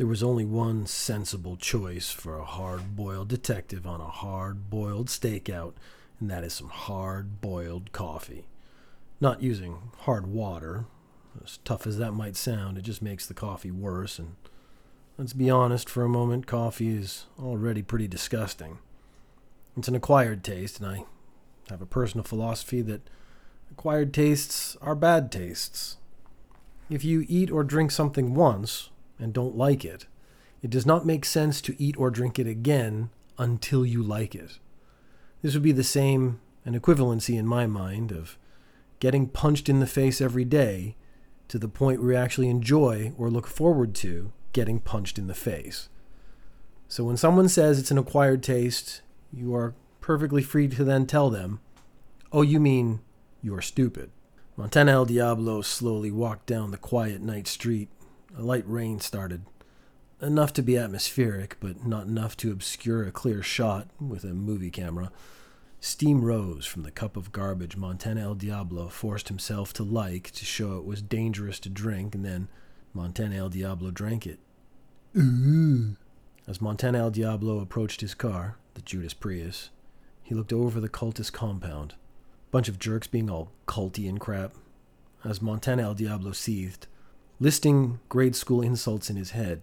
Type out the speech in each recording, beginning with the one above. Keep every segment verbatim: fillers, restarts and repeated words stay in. There was only one sensible choice for a hard-boiled detective on a hard-boiled stakeout, and that is some hard-boiled coffee. Not using hard water. As tough as that might sound, it just makes the coffee worse, and let's be honest for a moment, coffee is already pretty disgusting. It's an acquired taste, and I have a personal philosophy that acquired tastes are bad tastes. If you eat or drink something once and don't like it, it does not make sense to eat or drink it again until you like it. This would be the same, an equivalency in my mind, of getting punched in the face every day to the point where you actually enjoy or look forward to getting punched in the face. So when someone says it's an acquired taste, you are perfectly free to then tell them, "Oh, you mean you're stupid." Montana El Diablo slowly walked down the quiet night street. A light rain started. Enough to be atmospheric, but not enough to obscure a clear shot with a movie camera. Steam rose from the cup of garbage Montana El Diablo forced himself to like to show it was dangerous to drink, and then Montana El Diablo drank it. Ooh. As Montana El Diablo approached his car, the Judas Prius, he looked over the cultist compound. Bunch of jerks being all culty and crap. As Montana El Diablo seethed, listing grade school insults in his head,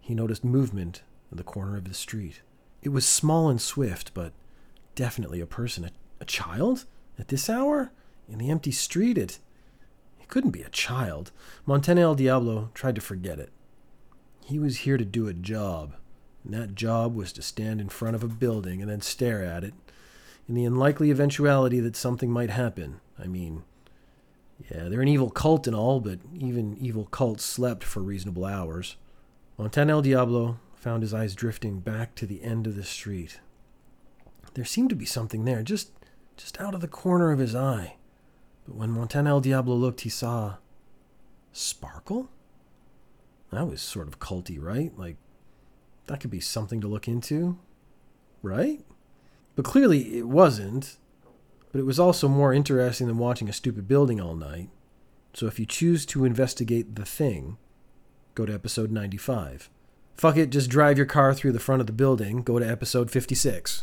he noticed movement in the corner of the street. It was small and swift, but definitely a person. A, a child? At this hour? In the empty street? It, it couldn't be a child. Montana El Diablo tried to forget it. He was here to do a job, and that job was to stand in front of a building and then stare at it, in the unlikely eventuality that something might happen. I mean, yeah, they're an evil cult and all, but even evil cults slept for reasonable hours. Montana El Diablo found his eyes drifting back to the end of the street. There seemed to be something there, just just out of the corner of his eye. But when Montana El Diablo looked, he saw sparkle? That was sort of culty, right? Like, that could be something to look into, right? But clearly it wasn't, but it was also more interesting than watching a stupid building all night. So if you choose to investigate the thing, go to episode ninety-five. Fuck it, just drive your car through the front of the building, go to episode fifty-six.